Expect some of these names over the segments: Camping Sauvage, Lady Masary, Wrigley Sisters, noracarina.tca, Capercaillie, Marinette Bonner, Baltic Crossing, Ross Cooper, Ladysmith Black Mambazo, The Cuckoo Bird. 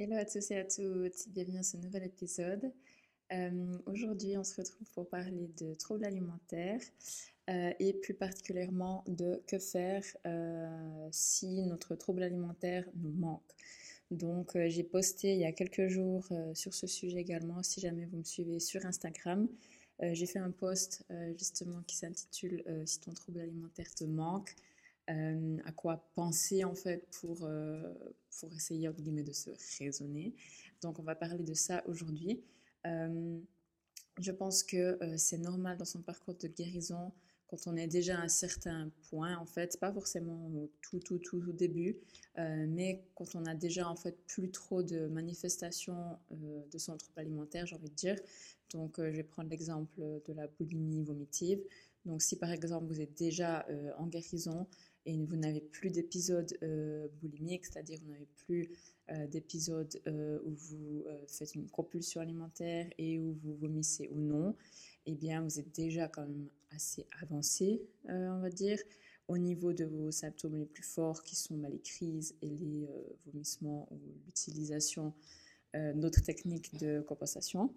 Hello à tous et à toutes, bienvenue à ce nouvel épisode. Aujourd'hui, on se retrouve pour parler de troubles alimentaires et plus particulièrement de que faire si notre trouble alimentaire nous manque. Donc, j'ai posté il y a quelques jours sur ce sujet également, si jamais vous me suivez sur Instagram. J'ai fait un post justement qui s'intitule « Si ton trouble alimentaire te manque ». À quoi penser en fait pour essayer entre guillemets de se raisonner. Donc on va parler de ça aujourd'hui. Je pense que c'est normal dans son parcours de guérison, quand on est déjà à un certain point en fait, pas forcément au tout début, mais quand on a déjà en fait plus trop de manifestations de son trouble alimentaire, j'ai envie de dire. Donc je vais prendre l'exemple de la boulimie vomitive. Donc si par exemple vous êtes déjà en guérison, et vous n'avez plus d'épisodes boulimiques, c'est-à-dire vous n'avez plus d'épisodes où vous faites une compulsion alimentaire et où vous vomissez ou non, eh bien vous êtes déjà quand même assez avancé, on va dire, au niveau de vos symptômes les plus forts qui sont les crises et les vomissements ou l'utilisation d'autres techniques de compensation.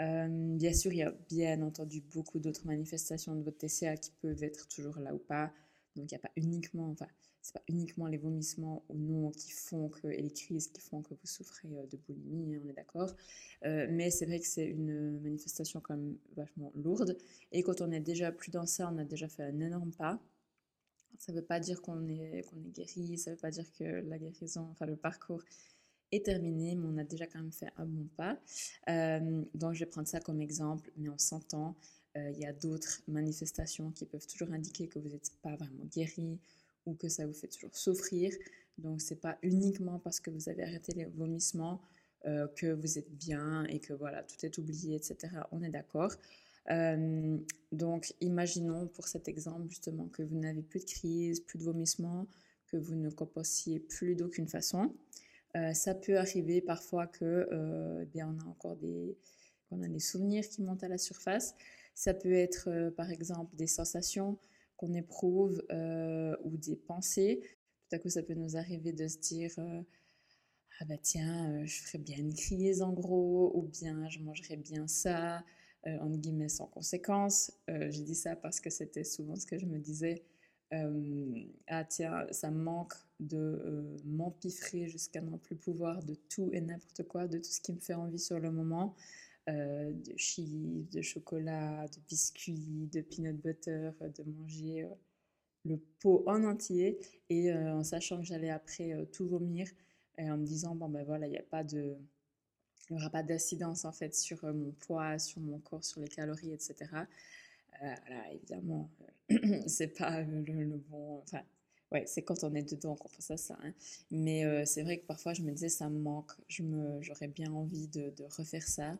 Bien sûr, il y a bien entendu beaucoup d'autres manifestations de votre TCA qui peuvent être toujours là ou pas. Donc, il n'y a pas uniquement, c'est pas uniquement les vomissements ou non qui font que, et les crises qui font que vous souffrez de boulimie, on est d'accord. Mais c'est vrai que c'est une manifestation quand même vachement lourde. Et quand on est déjà plus dans ça, on a déjà fait un énorme pas. Ça ne veut pas dire qu'on est guéri, ça ne veut pas dire que la guérison, le parcours est terminé, mais on a déjà quand même fait un bon pas. Donc, je vais prendre ça comme exemple, mais on s'entend. Il y a d'autres manifestations qui peuvent toujours indiquer que vous n'êtes pas vraiment guéri ou que ça vous fait toujours souffrir. Donc, ce n'est pas uniquement parce que vous avez arrêté les vomissements que vous êtes bien et que voilà, tout est oublié, etc. On est d'accord. Donc, imaginons pour cet exemple justement que vous n'avez plus de crise, plus de vomissements, que vous ne compensiez plus d'aucune façon. Ça peut arriver parfois que on a encore des souvenirs qui montent à la surface. Ça peut être, par exemple, des sensations qu'on éprouve ou des pensées. Tout à coup, ça peut nous arriver de se dire « Ah bah tiens, je ferais bien une crise en gros » ou bien « Je mangerais bien ça », entre guillemets, sans conséquence. J'ai dit ça parce que c'était souvent ce que je me disais. Ah tiens, ça me manque de m'empiffrer jusqu'à n'en plus pouvoir de tout et n'importe quoi, de tout ce qui me fait envie sur le moment. De chips, de chocolat, de biscuits, de peanut butter, de manger le pot en entier et en sachant que j'allais après tout vomir et en me disant il n'y aura pas d'incidence en fait sur mon poids, sur mon corps, sur les calories, etc. Évidemment, c'est pas le bon. C'est quand on est dedans qu'on pense à ça. Hein. Mais c'est vrai que parfois je me disais ça me manque, j'aurais bien envie de refaire ça.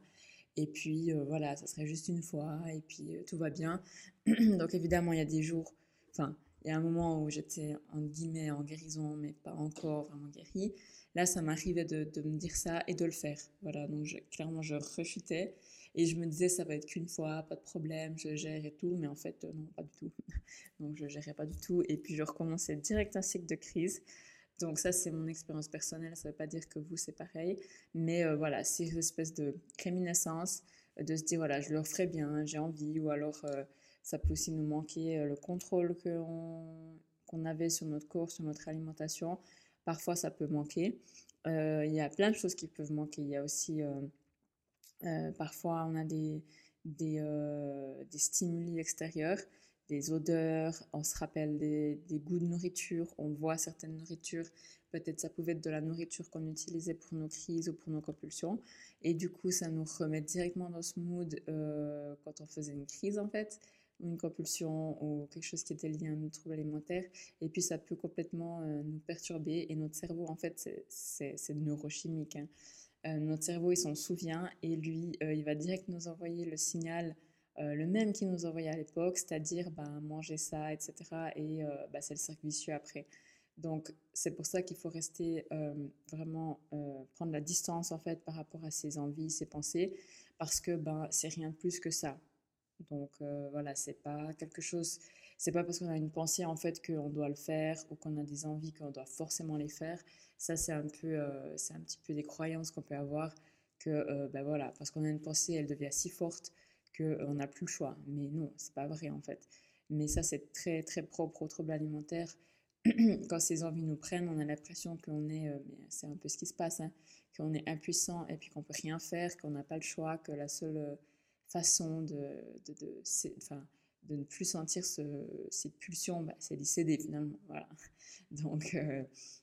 Et puis ça serait juste une fois, et puis tout va bien. Donc évidemment, il y a des jours, il y a un moment où j'étais en guillemets en guérison, mais pas encore vraiment guérie. Là, ça m'arrivait de me dire ça et de le faire. Voilà, donc clairement, je rechutais et je me disais ça va être qu'une fois, pas de problème, je gère et tout. Mais en fait, non, pas du tout. Donc je gérais pas du tout et puis je recommençais direct un cycle de crise. Donc ça, c'est mon expérience personnelle, ça ne veut pas dire que vous, c'est pareil. Mais c'est une espèce de réminiscence, de se dire, je le referai bien, j'ai envie. Ou alors, ça peut aussi nous manquer le contrôle qu'on avait sur notre corps, sur notre alimentation. Parfois, ça peut manquer. Il y a plein de choses qui peuvent manquer. Il y a aussi, parfois, on a des stimuli extérieurs. Des odeurs, on se rappelle des goûts de nourriture, on voit certaines nourritures, peut-être ça pouvait être de la nourriture qu'on utilisait pour nos crises ou pour nos compulsions, et du coup ça nous remet directement dans ce mood quand on faisait une crise en fait, ou une compulsion, ou quelque chose qui était lié à nos troubles alimentaires, et puis ça peut complètement nous perturber, et notre cerveau en fait c'est neurochimique, hein. Notre cerveau il s'en souvient, et lui il va direct nous envoyer le signal, le même qui nous envoyait à l'époque, c'est-à-dire manger ça, etc. Et c'est le cercle vicieux après. Donc, c'est pour ça qu'il faut rester vraiment prendre la distance en fait par rapport à ses envies, ses pensées, parce que c'est rien de plus que ça. Donc, c'est pas quelque chose. C'est pas parce qu'on a une pensée en fait qu'on doit le faire ou qu'on a des envies qu'on doit forcément les faire. Ça, c'est un petit peu des croyances qu'on peut avoir que, ben voilà, parce qu'on a une pensée, elle devient si forte qu'on n'a plus le choix. Mais non, c'est pas vrai en fait. Mais ça, c'est très, très propre aux troubles alimentaires. Quand ces envies nous prennent, on a l'impression qu'on est, c'est un peu ce qui se passe, hein, qu'on est impuissant et puis qu'on ne peut rien faire, qu'on n'a pas le choix, que la seule façon de ne plus sentir ces pulsions, bah, c'est d'y céder finalement. Voilà. Donc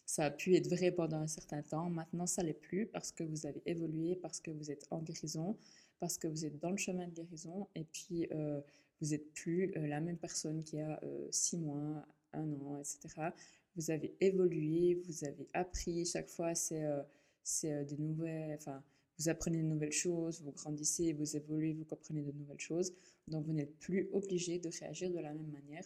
ça a pu être vrai pendant un certain temps, maintenant ça ne l'est plus parce que vous avez évolué, parce que vous êtes en guérison, parce que vous êtes dans le chemin de guérison et puis vous n'êtes plus la même personne qu'il y a 6 mois, 1 an, etc. Vous avez évolué, vous avez appris, chaque fois c'est des nouvelles, enfin vous apprenez de nouvelles choses, vous grandissez, vous évoluez, vous comprenez de nouvelles choses, donc vous n'êtes plus obligé de réagir de la même manière.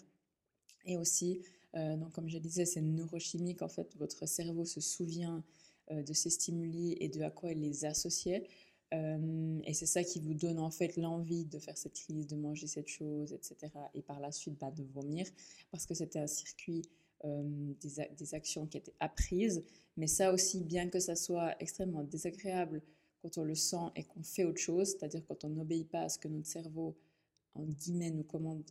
Et aussi, donc comme je disais, c'est neurochimique, en fait votre cerveau se souvient de ces stimuli et de à quoi il les associait, et c'est ça qui vous donne en fait l'envie de faire cette crise, de manger cette chose, etc. Et par la suite, bah, de vomir, parce que c'était un circuit des actions qui étaient apprises. Mais ça aussi, bien que ça soit extrêmement désagréable quand on le sent et qu'on fait autre chose, c'est-à-dire quand on n'obéit pas à ce que notre cerveau, en guillemets, nous commande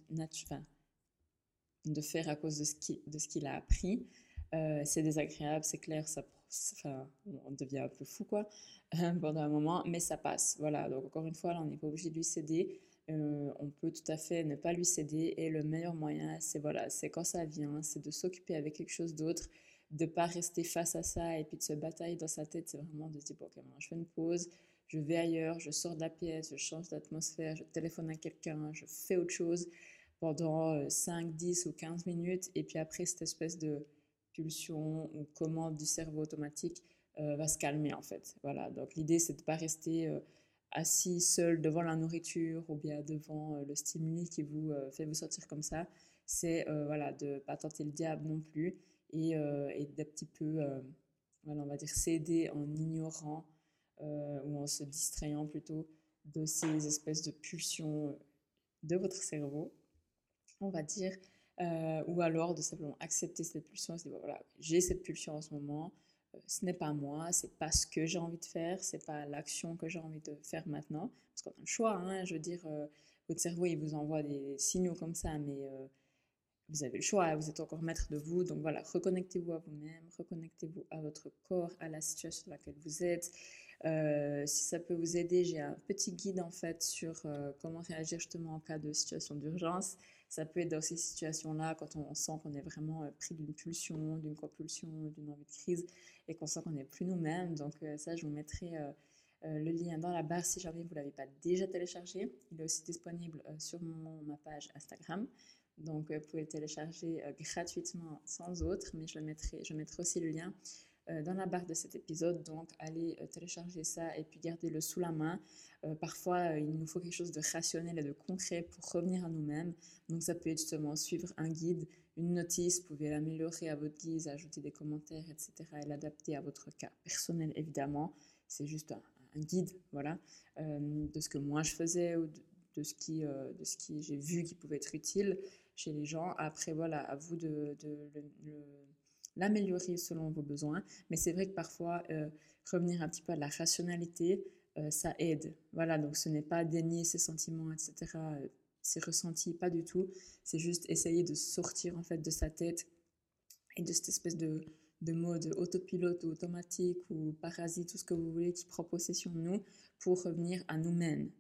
de faire à cause de ce qu'il a appris, c'est désagréable, c'est clair, ça prend. Enfin, on devient un peu fou quoi pendant un moment, mais ça passe, voilà. Donc encore une fois, là on n'est pas obligé de lui céder, on peut tout à fait ne pas lui céder, et le meilleur moyen c'est, voilà, c'est quand ça vient, c'est de s'occuper avec quelque chose d'autre, de ne pas rester face à ça et puis de se batailler dans sa tête. C'est vraiment de se dire, bon, ok, je fais une pause, je vais ailleurs, je sors de la pièce, je change d'atmosphère, je téléphone à quelqu'un, je fais autre chose pendant 5, 10 ou 15 minutes, et puis après cette espèce de pulsion ou commande du cerveau automatique va se calmer en fait. Voilà, donc l'idée c'est de ne pas rester assis seul devant la nourriture ou bien devant le stimuli qui vous fait vous sentir comme ça. C'est voilà, de ne pas tenter le diable non plus, et d'un petit peu, voilà, on va dire céder en ignorant ou en se distrayant plutôt de ces espèces de pulsions de votre cerveau, on va dire. Ou alors de simplement accepter cette pulsion, se dire voilà, j'ai cette pulsion en ce moment, ce n'est pas moi, c'est pas ce que j'ai envie de faire, c'est pas l'action que j'ai envie de faire maintenant, parce qu'on a le choix, hein, je veux dire, votre cerveau il vous envoie des signaux comme ça, mais vous avez le choix, vous êtes encore maître de vous, donc voilà, reconnectez-vous à vous-même, reconnectez-vous à votre corps, à la situation dans laquelle vous êtes. Si ça peut vous aider, j'ai un petit guide en fait sur comment réagir justement en cas de situation d'urgence. Ça peut être dans ces situations-là, quand on sent qu'on est vraiment pris d'une pulsion, d'une compulsion, d'une envie de crise, et qu'on sent qu'on n'est plus nous-mêmes. Donc ça, je vous mettrai le lien dans la barre si jamais vous ne l'avez pas déjà téléchargé. Il est aussi disponible sur ma page Instagram. Donc vous pouvez le télécharger gratuitement sans autre, mais je mettrai aussi le lien dans la barre de cet épisode. Donc allez télécharger ça et puis gardez-le sous la main. Parfois il nous faut quelque chose de rationnel et de concret pour revenir à nous-mêmes, donc ça peut être justement suivre un guide, une notice, vous pouvez l'améliorer à votre guise, ajouter des commentaires, etc. et l'adapter à votre cas personnel évidemment, c'est juste un guide, voilà, de ce que moi je faisais ou de ce qui j'ai vu qui pouvait être utile chez les gens. Après voilà, à vous de l'améliorer selon vos besoins, mais c'est vrai que parfois revenir un petit peu à la rationalité, ça aide. Voilà, donc ce n'est pas dénier ses sentiments, etc., ses ressentis, pas du tout, c'est juste essayer de sortir en fait de sa tête et de cette espèce de mode autopilote ou automatique ou parasite, tout ce que vous voulez, qui prend possession de nous, pour revenir à nous-mêmes.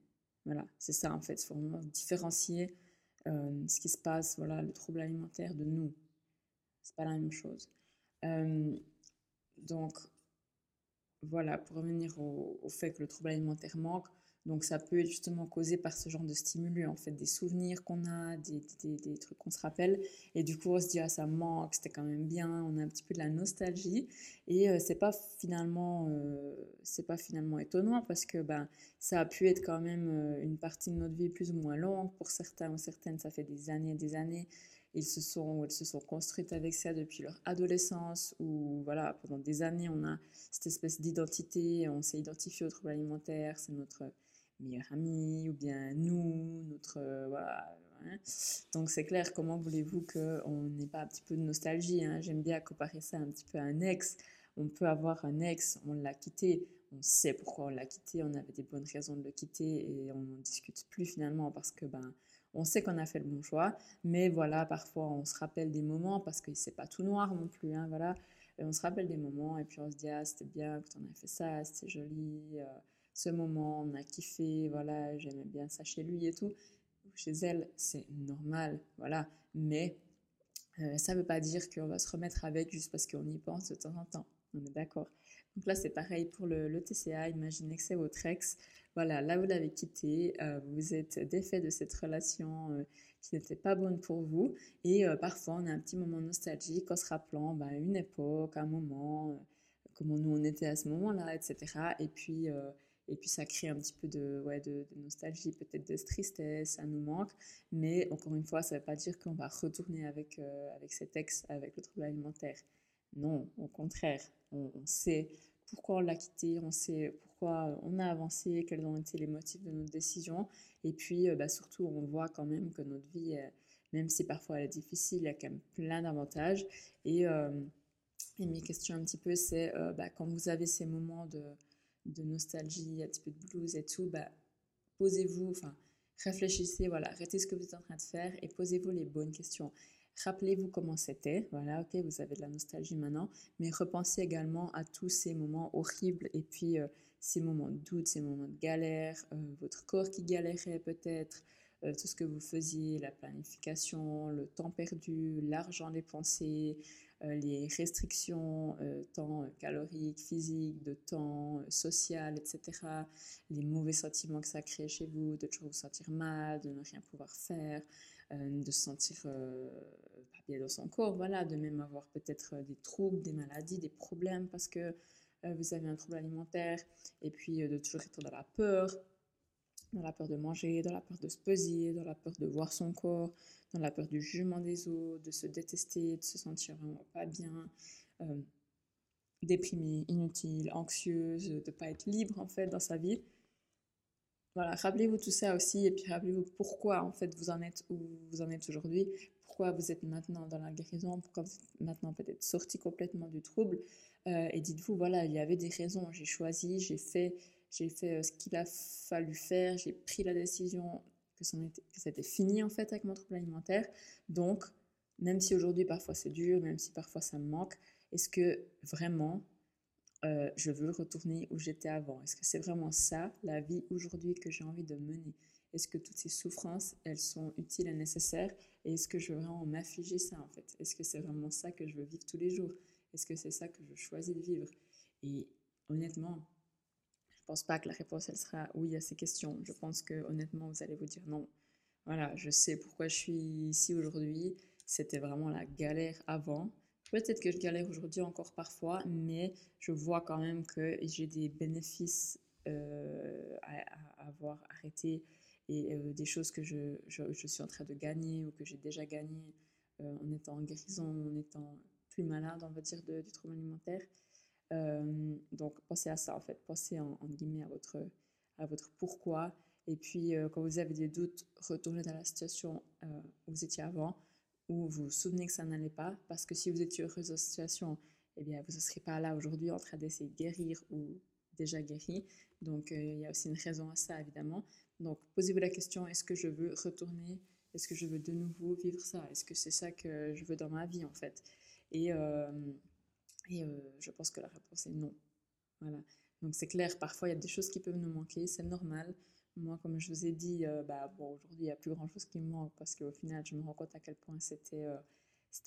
Voilà, c'est ça en fait, il faut vraiment différencier ce qui se passe, voilà, le trouble alimentaire de nous, c'est pas la même chose. Donc voilà, pour revenir au fait que le trouble alimentaire manque, donc ça peut être justement causé par ce genre de stimuli, en fait, des souvenirs qu'on a, des trucs qu'on se rappelle, et du coup on se dit, ah ça manque, c'était quand même bien, on a un petit peu de la nostalgie, et c'est pas finalement étonnant, parce que ben, ça a pu être quand même une partie de notre vie plus ou moins longue, pour certains ou certaines ça fait des années et des années. Elles se sont construites avec ça depuis leur adolescence, où voilà, pendant des années, on a cette espèce d'identité, on s'est identifié au trouble alimentaire, c'est notre meilleur ami, ou bien nous, notre... voilà. Hein. Donc c'est clair, comment voulez-vous qu'on n'ait pas un petit peu de nostalgie, hein ? J'aime bien comparer ça un petit peu à un ex. On peut avoir un ex, on l'a quitté, on sait pourquoi on l'a quitté, on avait des bonnes raisons de le quitter et on n'en discute plus finalement parce que on sait qu'on a fait le bon choix. Mais voilà, parfois on se rappelle des moments parce que c'est pas tout noir non plus, hein, voilà. Et on se rappelle des moments et puis on se dit « Ah, c'était bien quand on a fait ça, c'était joli, ce moment, on a kiffé, voilà, j'aimais bien ça chez lui et tout. » Chez elle, c'est normal, voilà. Mais ça ne veut pas dire qu'on va se remettre avec juste parce qu'on y pense de temps en temps. On est d'accord. Donc là, c'est pareil pour le TCA. Imaginez que c'est votre ex. Voilà, là, vous l'avez quitté. Vous êtes défait de cette relation qui n'était pas bonne pour vous. Et parfois, on a un petit moment nostalgique en se rappelant une époque, un moment, comment nous on était à ce moment-là, etc. Et puis ça crée un petit peu de nostalgie, peut-être de tristesse, ça nous manque. Mais encore une fois, ça ne veut pas dire qu'on va retourner avec cet ex, avec le trouble alimentaire. Non, au contraire, on sait pourquoi on l'a quitté, on sait pourquoi on a avancé, quels ont été les motifs de notre décision. Et puis surtout, on voit quand même que notre vie, même si parfois elle est difficile, il y a quand même plein d'avantages. Et mes questions un petit peu, c'est quand vous avez ces moments de nostalgie, un petit peu de blues et tout, posez-vous, réfléchissez, voilà, arrêtez ce que vous êtes en train de faire et posez-vous les bonnes questions. Rappelez-vous comment c'était, voilà, ok, vous avez de la nostalgie maintenant, mais repensez également à tous ces moments horribles et puis ces moments de doute, ces moments de galère, votre corps qui galérait peut-être, tout ce que vous faisiez, la planification, le temps perdu, l'argent dépensé, les restrictions, temps calorique, physique, de temps, social, etc. Les mauvais sentiments que ça crée chez vous, de toujours vous sentir mal, de ne rien pouvoir faire, de se sentir pas bien dans son corps, voilà, de même avoir peut-être des troubles, des maladies, des problèmes parce que vous avez un trouble alimentaire, et puis de toujours être dans la peur de manger, dans la peur de se peser, dans la peur de voir son corps, dans la peur du jugement des autres, de se détester, de se sentir vraiment pas bien, déprimée, inutile, anxieuse, de ne pas être libre en fait dans sa vie. Voilà, rappelez-vous tout ça aussi et puis rappelez-vous pourquoi en fait vous en êtes où vous en êtes aujourd'hui, pourquoi vous êtes maintenant dans la guérison, pourquoi vous êtes maintenant peut-être sorti complètement du trouble et dites-vous voilà, il y avait des raisons, j'ai choisi, j'ai fait ce qu'il a fallu faire, j'ai pris la décision que c'était fini en fait avec mon trouble alimentaire. Donc, même si aujourd'hui parfois c'est dur, même si parfois ça me manque, est-ce que vraiment je veux retourner où j'étais avant? Est-ce que c'est vraiment ça la vie aujourd'hui que j'ai envie de mener? Est-ce que toutes ces souffrances, elles sont utiles et nécessaires? Et est-ce que je veux vraiment m'affliger ça en fait? Est-ce que c'est vraiment ça que je veux vivre tous les jours? Est-ce que c'est ça que je choisis de vivre? Et honnêtement, je ne pense pas que la réponse, elle sera oui à ces questions. Je pense que honnêtement, vous allez vous dire non. Voilà, je sais pourquoi je suis ici aujourd'hui. C'était vraiment la galère avant. Peut-être que je galère aujourd'hui encore parfois, mais je vois quand même que j'ai des bénéfices à avoir arrêté et des choses que je suis en train de gagner ou que j'ai déjà gagné en étant en guérison, en étant plus malade, on va dire, du trouble alimentaire. Donc pensez à ça en fait, pensez en guillemets à votre pourquoi et puis quand vous avez des doutes, retournez dans la situation où vous étiez avant, où vous vous souvenez que ça n'allait pas, parce que si vous étiez heureuse dans cette situation, eh bien vous ne serez pas là aujourd'hui en train d'essayer de guérir ou déjà guéri, donc il y a aussi une raison à ça évidemment. Donc posez-vous la question, est-ce que je veux retourner, est-ce que je veux de nouveau vivre ça, est-ce que c'est ça que je veux dans ma vie en fait? Et je pense que la réponse est non. Voilà. Donc c'est clair, parfois il y a des choses qui peuvent nous manquer, c'est normal. Moi, comme je vous ai dit, aujourd'hui il n'y a plus grand chose qui me manque parce qu'au final je me rends compte à quel point c'était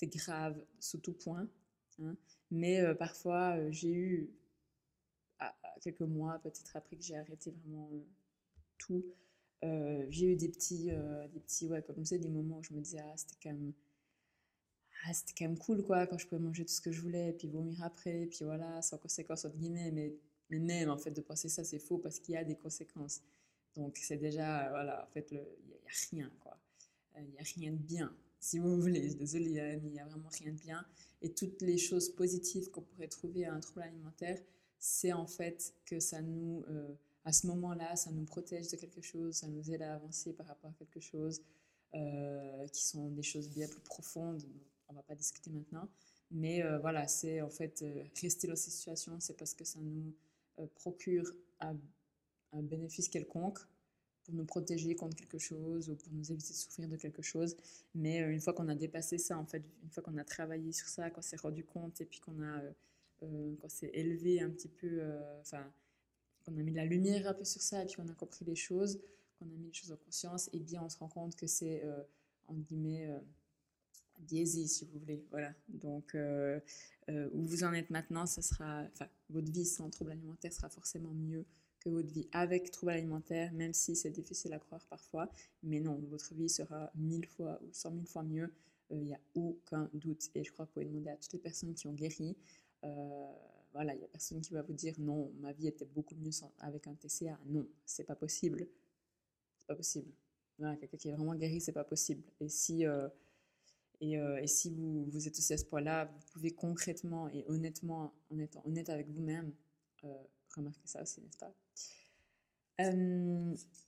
grave sous tout point. Hein. Mais parfois j'ai eu, à quelques mois, peut-être après que j'ai arrêté vraiment tout, j'ai eu des petits ouais, comme je disais, des moments où je me disais c'était quand même cool quoi, quand je pouvais manger tout ce que je voulais, puis vomir après, puis voilà, sans conséquence entre guillemets, mais même en fait de penser ça c'est faux parce qu'il y a des conséquences. Donc c'est déjà, voilà, en fait il n'y a rien quoi, il n'y a rien de bien, si vous voulez, désolée, mais il n'y a vraiment rien de bien. Et toutes les choses positives qu'on pourrait trouver à un trouble alimentaire, c'est en fait que ça nous, à ce moment-là, ça nous protège de quelque chose, ça nous aide à avancer par rapport à quelque chose, qui sont des choses bien plus profondes, on ne va pas discuter maintenant, Mais voilà, c'est en fait rester dans cette situation, c'est parce que ça nous procure un bénéfice quelconque pour nous protéger contre quelque chose ou pour nous éviter de souffrir de quelque chose. Mais une fois qu'on a dépassé ça, en fait, une fois qu'on a travaillé sur ça, qu'on s'est rendu compte et puis qu'on a, qu'on s'est élevé un petit peu, enfin, qu'on a mis de la lumière un peu sur ça et puis qu'on a compris les choses, qu'on a mis les choses en conscience, et bien on se rend compte que c'est, entre guillemets, biaisé, si vous voulez, voilà. Donc, où vous en êtes maintenant, ça sera, enfin, votre vie sans trouble alimentaire sera forcément mieux que votre vie avec trouble alimentaire, même si c'est difficile à croire parfois, mais non, votre vie sera 1000 fois ou 100 000 fois mieux, il n'y a aucun doute, et je crois que vous pouvez demander à toutes les personnes qui ont guéri, voilà, il n'y a personne qui va vous dire non, ma vie était beaucoup mieux sans, avec un TCA, non, c'est pas possible, c'est pas possible, voilà, quelqu'un qui est vraiment guéri, c'est pas possible, et si... et si vous êtes aussi à ce point-là, vous pouvez concrètement et honnêtement, en étant honnête avec vous-même, remarquer ça aussi, n'est-ce pas ?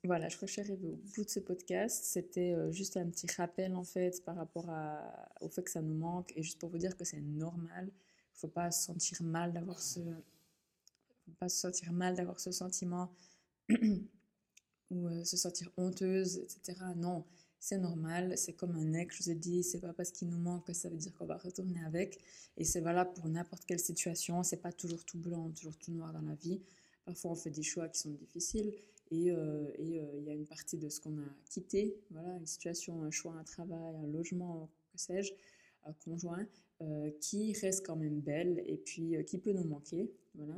Voilà, je crois que je suis arrivée au bout de ce podcast. C'était juste un petit rappel, en fait, par rapport au fait que ça nous manque. Et juste pour vous dire que c'est normal. Il ne faut pas se sentir mal d'avoir ce sentiment ou se sentir honteuse, etc. Non. C'est normal, c'est comme un nec, je vous ai dit, c'est pas parce qu'il nous manque que ça veut dire qu'on va retourner avec. Et c'est valable pour n'importe quelle situation, c'est pas toujours tout blanc, toujours tout noir dans la vie. Parfois on fait des choix qui sont difficiles et y a une partie de ce qu'on a quitté, voilà, une situation, un choix, un travail, un logement, que sais-je, un conjoint, qui reste quand même belle et puis qui peut nous manquer, voilà.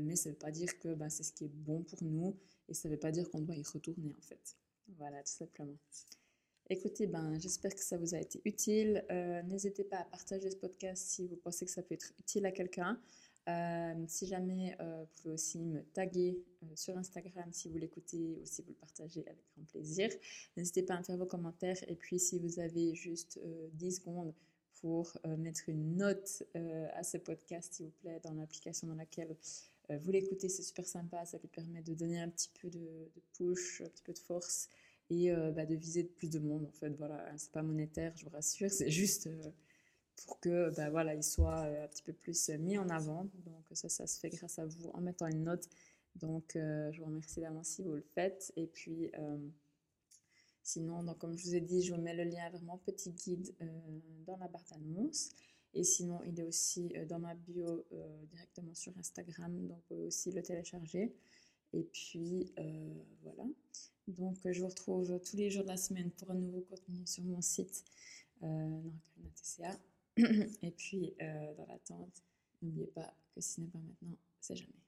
Mais ça veut pas dire que c'est ce qui est bon pour nous et ça veut pas dire qu'on doit y retourner en fait. Voilà, tout simplement. Écoutez, j'espère que ça vous a été utile. N'hésitez pas à partager ce podcast si vous pensez que ça peut être utile à quelqu'un. Si jamais, vous pouvez aussi me taguer sur Instagram si vous l'écoutez ou si vous le partagez avec grand plaisir. N'hésitez pas à me faire vos commentaires. Et puis, si vous avez juste 10 secondes pour mettre une note à ce podcast, s'il vous plaît, dans l'application dans laquelle... vous l'écoutez, c'est super sympa, ça lui permet de donner un petit peu de push, un petit peu de force et de viser plus de monde en fait, voilà, c'est pas monétaire, je vous rassure, c'est juste pour que, voilà, il soit un petit peu plus mis en avant, donc ça se fait grâce à vous en mettant une note, donc je vous remercie d'avance si vous le faites, et puis sinon, donc, comme je vous ai dit, je vous mets le lien vers mon petit guide dans la barre d'annonces. Et sinon, il est aussi dans ma bio directement sur Instagram, donc vous pouvez aussi le télécharger. Et puis, voilà. Donc, je vous retrouve tous les jours de la semaine pour un nouveau contenu sur mon site noracarina.tca. Et puis, dans l'attente, n'oubliez pas que si ce n'est pas maintenant, c'est jamais.